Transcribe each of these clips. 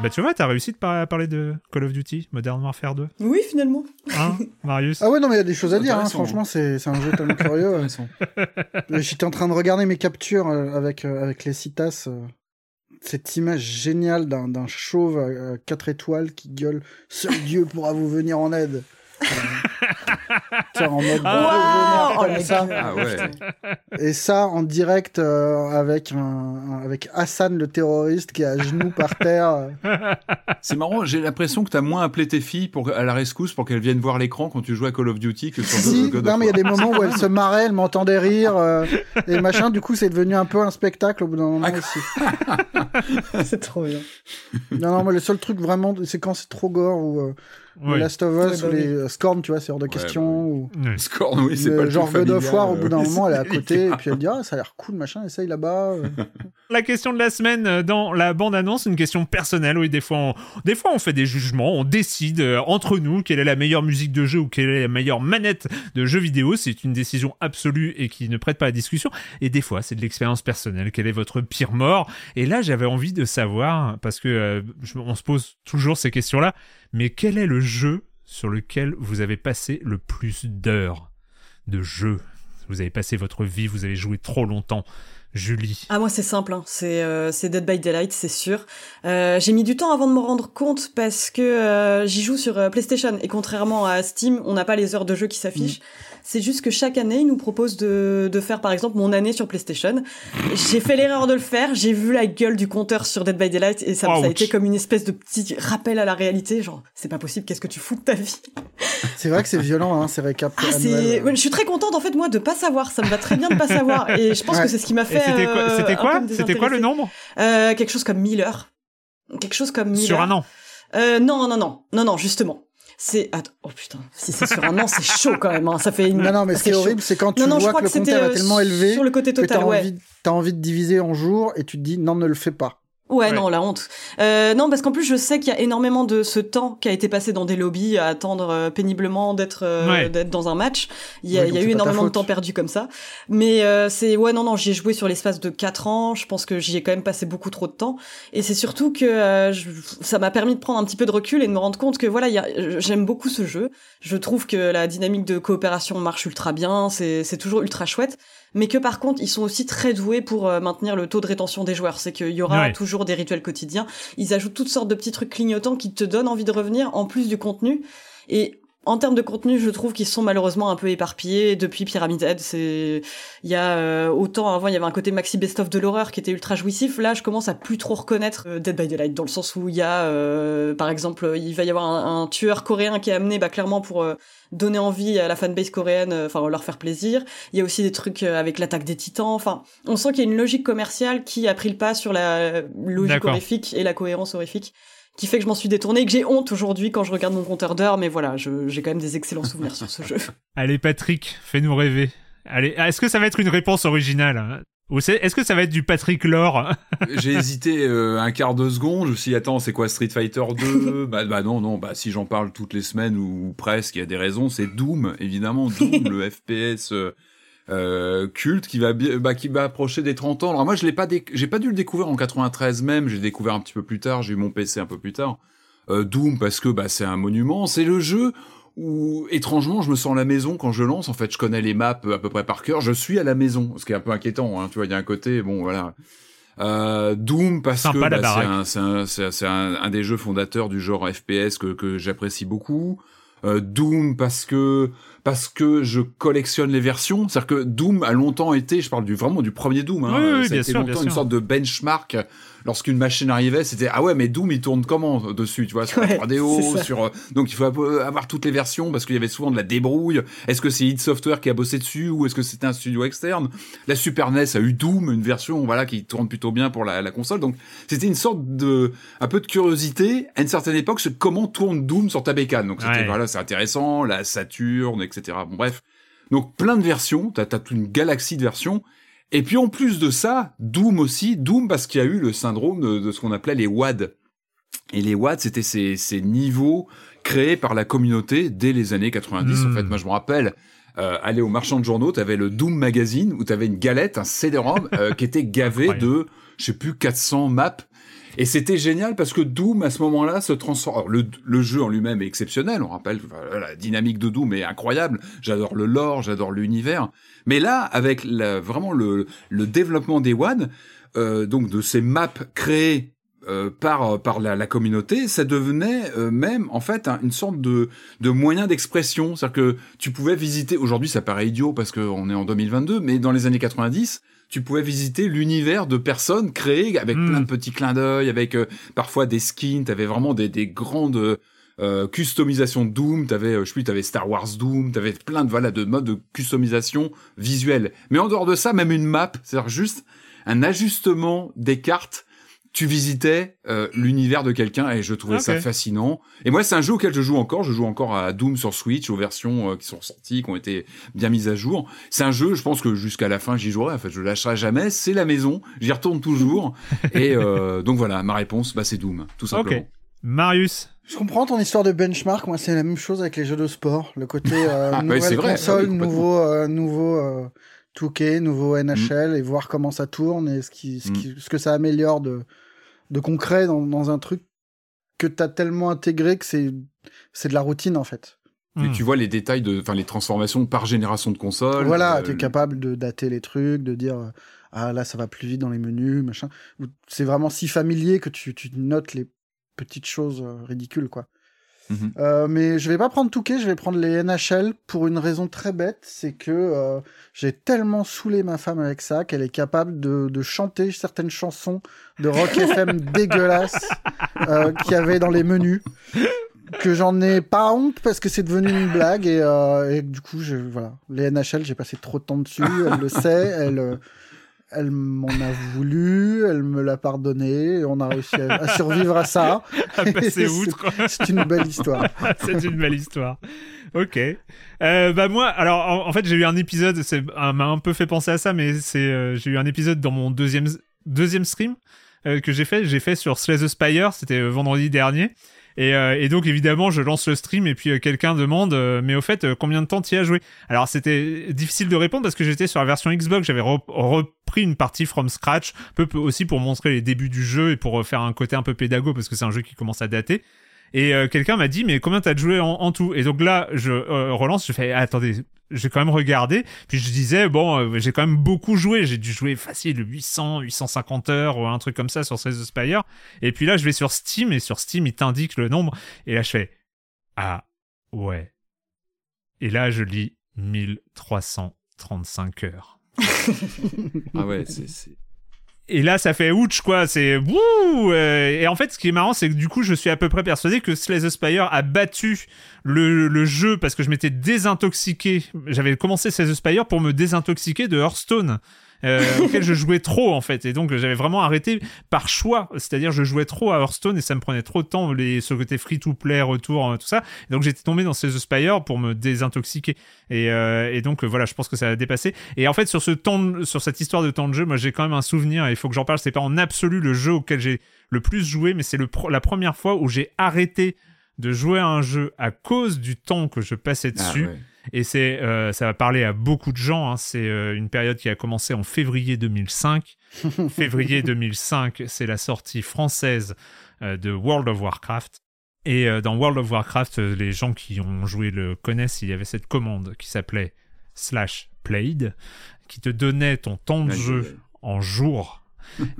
Bah tu vois, t'as réussi à parler de Call of Duty, Modern Warfare 2. Oui, finalement. Hein, Marius? Ah ouais, non, mais il y a des choses à dire, hein, franchement, c'est un jeu tellement curieux. J'étais en train de regarder mes captures avec les citas. Cette image géniale d'un chauve 4 étoiles qui gueule « Seul Dieu pourra vous venir en aide !» En mode Et ça, en direct, avec Hassan le terroriste qui est à genoux par terre. C'est marrant, j'ai l'impression que t'as moins appelé tes filles à la rescousse pour qu'elles viennent voir l'écran quand tu joues à Call of Duty que sur God of War. Non, mais il y a des moments où elles se marraient, elles m'entendaient rire et machin. Du coup, c'est devenu un peu un spectacle au bout d'un moment aussi. C'est trop bien. Non, mais le seul truc vraiment, c'est quand c'est trop gore ou... The Last of Us ou les Scorn, tu vois, c'est hors de question. Bah, ou... Scorn, oui, c'est pas le genre God of War, au bout d'un moment, elle est à côté, et puis elle dit « Ah, ça a l'air cool, machin, essaye là-bas. » La question de la semaine dans la bande-annonce, une question personnelle. Oui, des fois, on fait des jugements, on décide entre nous quelle est la meilleure musique de jeu ou quelle est la meilleure manette de jeu vidéo. C'est une décision absolue et qui ne prête pas à discussion. Et des fois, c'est de l'expérience personnelle. Quelle est votre pire mort? Et là, j'avais envie de savoir, parce que on se pose toujours ces questions-là, mais quel est le jeu sur lequel vous avez passé le plus d'heures de jeu? Vous avez passé votre vie, vous avez joué trop longtemps. Julie? Ah, moi c'est simple, hein. C'est Dead by Daylight, c'est sûr. J'ai mis du temps avant de m'en rendre compte parce que j'y joue sur PlayStation et contrairement à Steam, on n'a pas les heures de jeu qui s'affichent. C'est juste que chaque année, ils nous proposent de faire par exemple mon année sur PlayStation. J'ai fait l'erreur de le faire, j'ai vu la gueule du compteur sur Dead by Daylight et ça a été comme une espèce de petit rappel à la réalité, genre c'est pas possible, qu'est-ce que tu fous de ta vie? C'est vrai que c'est violent, hein, ces récaps. Ouais, je suis très contente en fait moi de pas savoir, ça me va très bien de pas savoir et je pense que c'est ce qui m'a fait. C'était quoi le nombre? Quelque chose comme 1000 heures. Quelque chose comme 1000 sur heures. Un an? Non, justement. Oh putain, si c'est sur un an, c'est chaud quand même. Hein. Ça fait une... Non, mais ce qui est horrible, c'est quand tu vois que le compteur est tellement élevé sur le côté total, que t'as envie de diviser en jours et tu te dis non, ne le fais pas. Ouais, non, la honte. Non, parce qu'en plus, je sais qu'il y a énormément de ce temps qui a été passé dans des lobbies à attendre péniblement d'être dans un match. Il y a eu énormément de temps perdu comme ça. Mais j'y ai joué sur l'espace de 4 ans. Je pense que j'y ai quand même passé beaucoup trop de temps. Et c'est surtout que ça m'a permis de prendre un petit peu de recul et de me rendre compte que voilà, j'aime beaucoup ce jeu. Je trouve que la dynamique de coopération marche ultra bien. C'est toujours ultra chouette. Mais que par contre, ils sont aussi très doués pour maintenir le taux de rétention des joueurs. C'est qu'il y aura toujours des rituels quotidiens. Ils ajoutent toutes sortes de petits trucs clignotants qui te donnent envie de revenir, en plus du contenu. Et en termes de contenu, je trouve qu'ils sont malheureusement un peu éparpillés. Depuis Pyramid Head, autant avant, il y avait un côté maxi best-of de l'horreur qui était ultra jouissif. Là, je commence à plus trop reconnaître Dead by Daylight, dans le sens où il y a, par exemple, il va y avoir un tueur coréen qui est amené, clairement pour... donner envie à la fanbase coréenne, leur faire plaisir. Il y a aussi des trucs avec l'attaque des titans. Enfin, on sent qu'il y a une logique commerciale qui a pris le pas sur la logique horrifique et la cohérence horrifique qui fait que je m'en suis détournée et que j'ai honte aujourd'hui quand je regarde mon compteur d'heures, mais voilà, j'ai quand même des excellents souvenirs sur ce jeu. Allez Patrick, fais-nous rêver. Allez, est-ce que ça va être une réponse originale ? Ou est-ce que ça va être du Patrick Lore ? J'ai hésité un quart de seconde, je me suis dit, attends, c'est quoi Street Fighter 2 ? bah non, si j'en parle toutes les semaines ou presque, il y a des raisons, c'est Doom, évidemment, Doom, le FPS... culte qui va approcher des 30 ans. Alors moi, j'ai pas dû le découvrir en 93 même, j'ai découvert un petit peu plus tard, j'ai eu mon PC un peu plus tard. Doom parce que c'est un monument, c'est le jeu où étrangement, je me sens à la maison quand je lance. En fait, je connais les maps à peu près par cœur, je suis à la maison, ce qui est un peu inquiétant hein, tu vois, il y a un côté bon voilà. Doom parce que c'est un des jeux fondateurs du genre FPS que j'apprécie beaucoup. Doom parce que je collectionne les versions, c'est-à-dire que Doom a longtemps été, je parle vraiment du premier Doom hein, ça a été longtemps une sorte de benchmark. Lorsqu'une machine arrivait, c'était ah ouais mais Doom il tourne comment dessus, tu vois, sur la 3DO, donc il faut avoir toutes les versions parce qu'il y avait souvent de la débrouille. Est-ce que c'est id Software qui a bossé dessus ou est-ce que c'était un studio externe ? La Super NES a eu Doom, une version voilà qui tourne plutôt bien pour la console. Donc c'était une sorte de un peu de curiosité à une certaine époque sur comment tourne Doom sur ta bécane. Donc c'était voilà, c'est intéressant, la Saturne, etc. Bon bref. Donc plein de versions, t'as toute une galaxie de versions. Et puis en plus de ça, Doom parce qu'il y a eu le syndrome de ce qu'on appelait les WAD. Et les WAD, c'était ces niveaux créés par la communauté dès les années 90. En fait, moi je me rappelle, aller au marchand de journaux, t'avais le Doom Magazine où t'avais une galette, un CD-ROM qui était gavé de, je sais plus, 400 maps. Et c'était génial parce que Doom, à ce moment-là, se transforme... Alors, le jeu en lui-même est exceptionnel, on rappelle, la dynamique de Doom est incroyable, j'adore le lore, j'adore l'univers. Mais là, avec vraiment le développement des WAD, donc de ces maps créées par la communauté, ça devenait même en fait une sorte de moyen d'expression. C'est-à-dire que tu pouvais visiter... Aujourd'hui, ça paraît idiot parce qu'on est en 2022, mais dans les années 90... tu pouvais visiter l'univers de personnes créées avec plein de petits clins d'œil, avec parfois des skins, t'avais vraiment des grandes customisations de Doom, t'avais Star Wars Doom, t'avais plein de modes de customisation visuelle. Mais en dehors de ça, même une map, c'est-à-dire juste un ajustement des cartes, tu visitais l'univers de quelqu'un et je trouvais ça fascinant. Et moi, c'est un jeu auquel je joue encore à Doom sur Switch, aux versions qui sont sorties, qui ont été bien mises à jour. C'est un jeu, je pense que jusqu'à la fin, j'y jouerai. En fait, je lâcherai jamais. C'est la maison. J'y retourne toujours. Et donc voilà, ma réponse, c'est Doom, tout simplement. Ok. Marius, je comprends ton histoire de benchmark. Moi, c'est la même chose avec les jeux de sport. Le côté nouvelle console, nouveau 2K, nouveau NHL, et voir comment ça tourne et ce que ça améliore de concret dans un truc que t'as tellement intégré que c'est de la routine en fait. Et tu vois les détails les transformations par génération de console. Voilà, t'es capable de dater les trucs, de dire ah là ça va plus vite dans les menus, machin. C'est vraiment si familier que tu notes les petites choses ridicules quoi. Mais je vais pas prendre 2K, je vais prendre les NHL pour une raison très bête, c'est que j'ai tellement saoulé ma femme avec ça qu'elle est capable de chanter certaines chansons de rock FM dégueulasses qu'il y avait dans les menus, que j'en ai pas honte parce que c'est devenu une blague et du coup les NHL, j'ai passé trop de temps dessus, elle le sait, elle m'en a voulu, elle me l'a pardonné, et on a réussi à survivre à ça. À passer outre. C'est une belle histoire. C'est une belle histoire. Ok. Moi, alors en fait, j'ai eu un épisode, m'a un peu fait penser à ça, mais j'ai eu un épisode dans mon deuxième stream que j'ai fait sur Slay the Spire, c'était vendredi dernier. Et donc évidemment je lance le stream et puis quelqu'un demande mais au fait combien de temps t'y as joué ? Alors c'était difficile de répondre parce que j'étais sur la version Xbox, j'avais repris une partie from scratch, un peu aussi pour montrer les débuts du jeu et pour faire un côté un peu pédago parce que c'est un jeu qui commence à dater. Et quelqu'un m'a dit mais combien t'as joué en tout ? Et donc là je relance, je fais attendez, j'ai quand même regardé, puis je disais j'ai quand même beaucoup joué, j'ai dû jouer facile 850 heures ou un truc comme ça sur Slay the Spire, et puis là je vais sur Steam et sur Steam il t'indique le nombre et là je fais ah ouais, et là je lis 1335 heures. Ah ouais, c'est... Et là, ça fait ouch, quoi, c'est wouh! Et en fait, ce qui est marrant, c'est que du coup, je suis à peu près persuadé que Slay the Spire a battu le jeu parce que je m'étais désintoxiqué. J'avais commencé Slay the Spire pour me désintoxiquer de Hearthstone. auquel je jouais trop en fait, et donc j'avais vraiment arrêté par choix, c'est-à-dire je jouais trop à Hearthstone et ça me prenait trop de temps, ce côté free to play, retour, tout ça, et donc j'étais tombé dans Slay the Spire pour me désintoxiquer, et donc voilà, je pense que ça a dépassé, et en fait sur cette histoire de temps de jeu, moi j'ai quand même un souvenir, et il faut que j'en parle, c'est pas en absolu le jeu auquel j'ai le plus joué, mais c'est la première fois où j'ai arrêté de jouer à un jeu à cause du temps que je passais dessus. Ah, ouais. Et ça va parler à beaucoup de gens, hein. C'est une période qui a commencé en février 2005. Février 2005, c'est la sortie française de World of Warcraft. Et dans World of Warcraft, les gens qui ont joué le connaissent, il y avait cette commande qui s'appelait /played, qui te donnait ton temps de jeu en jours.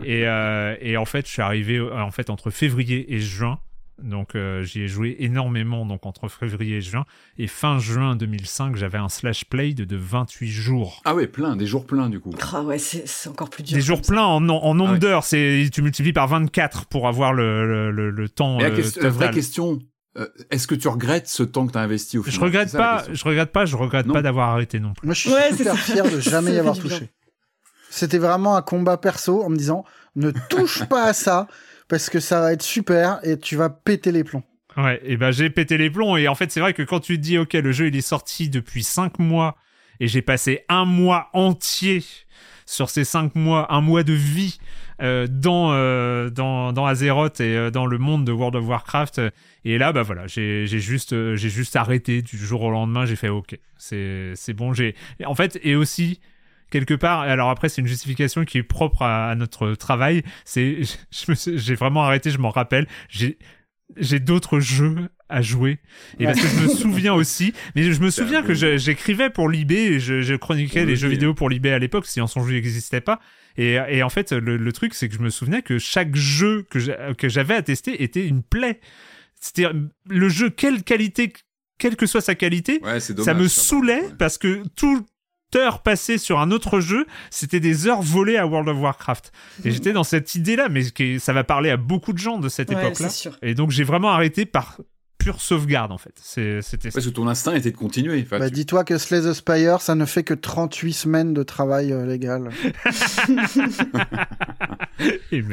Et en fait, je suis arrivé en fait, entre février et juin. Donc j'y ai joué énormément, donc entre février et juin, et fin juin 2005 j'avais un /play de 28 jours. Ah ouais, plein, des jours pleins du coup. Ah ouais, c'est encore plus dur. Des jours pleins en nombre d'heures, tu multiplies par 24 pour avoir le temps. Mais la vraie question, est-ce que tu regrettes ce temps que tu as investi au final? Je regrette pas d'avoir arrêté non plus. Moi je suis super fier de jamais y avoir touché. C'était vraiment un combat perso en me disant ne touche pas à ça. Parce que ça va être super et tu vas péter les plombs. Ouais, et ben j'ai pété les plombs. Et en fait, c'est vrai que quand tu te dis, OK, le jeu, il est sorti depuis 5 mois et j'ai passé un mois entier sur ces 5 mois, un mois de vie dans Azeroth et dans le monde de World of Warcraft. Et là, bah voilà, j'ai juste arrêté du jour au lendemain. J'ai fait OK, c'est bon. En fait, et aussi... quelque part, alors après c'est une justification qui est propre à notre travail, c'est j'ai vraiment arrêté, je m'en rappelle, j'ai d'autres jeux à jouer, et parce que je me souviens aussi, mais je me souviens que j'écrivais pour Libé, je chroniquais les jeux vidéo pour Libé à l'époque, si son jeu n'existait pas, et en fait le truc c'est que je me souvenais que chaque jeu que j'avais à tester était une plaie, c'est-à-dire le jeu, quelle que soit sa qualité, c'est dommage, ça me saoulait parce que tout heures passées sur un autre jeu, c'était des heures volées à World of Warcraft. Et j'étais dans cette idée-là, mais ça va parler à beaucoup de gens de cette époque-là. Et donc j'ai vraiment arrêté par pure sauvegarde, en fait. C'était parce que ton instinct était de continuer. Enfin, dis-toi que Slay the Spire, ça ne fait que 38 semaines de travail légal.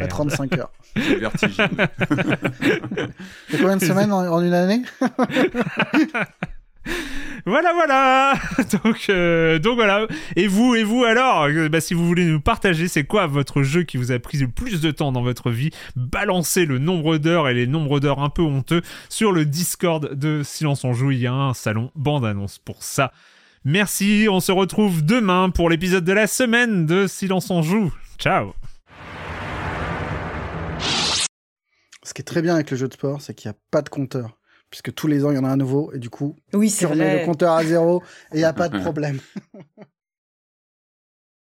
À 35 heures. C'est vertigineux. C'est combien de semaines en une année? Voilà. Donc voilà. Et vous alors, si vous voulez nous partager, c'est quoi votre jeu qui vous a pris le plus de temps dans votre vie? Balancez le nombre d'heures et les nombres d'heures un peu honteux sur le Discord de Silence on Joue. Il y a un salon bande-annonce pour ça. Merci, on se retrouve demain pour l'épisode de la semaine de Silence on Joue. Ciao. Ce qui est très bien avec le jeu de sport, c'est qu'il n'y a pas de compteur. Puisque tous les ans, il y en a un nouveau, et du coup, tu remets le compteur à zéro, et il n'y a pas de problème.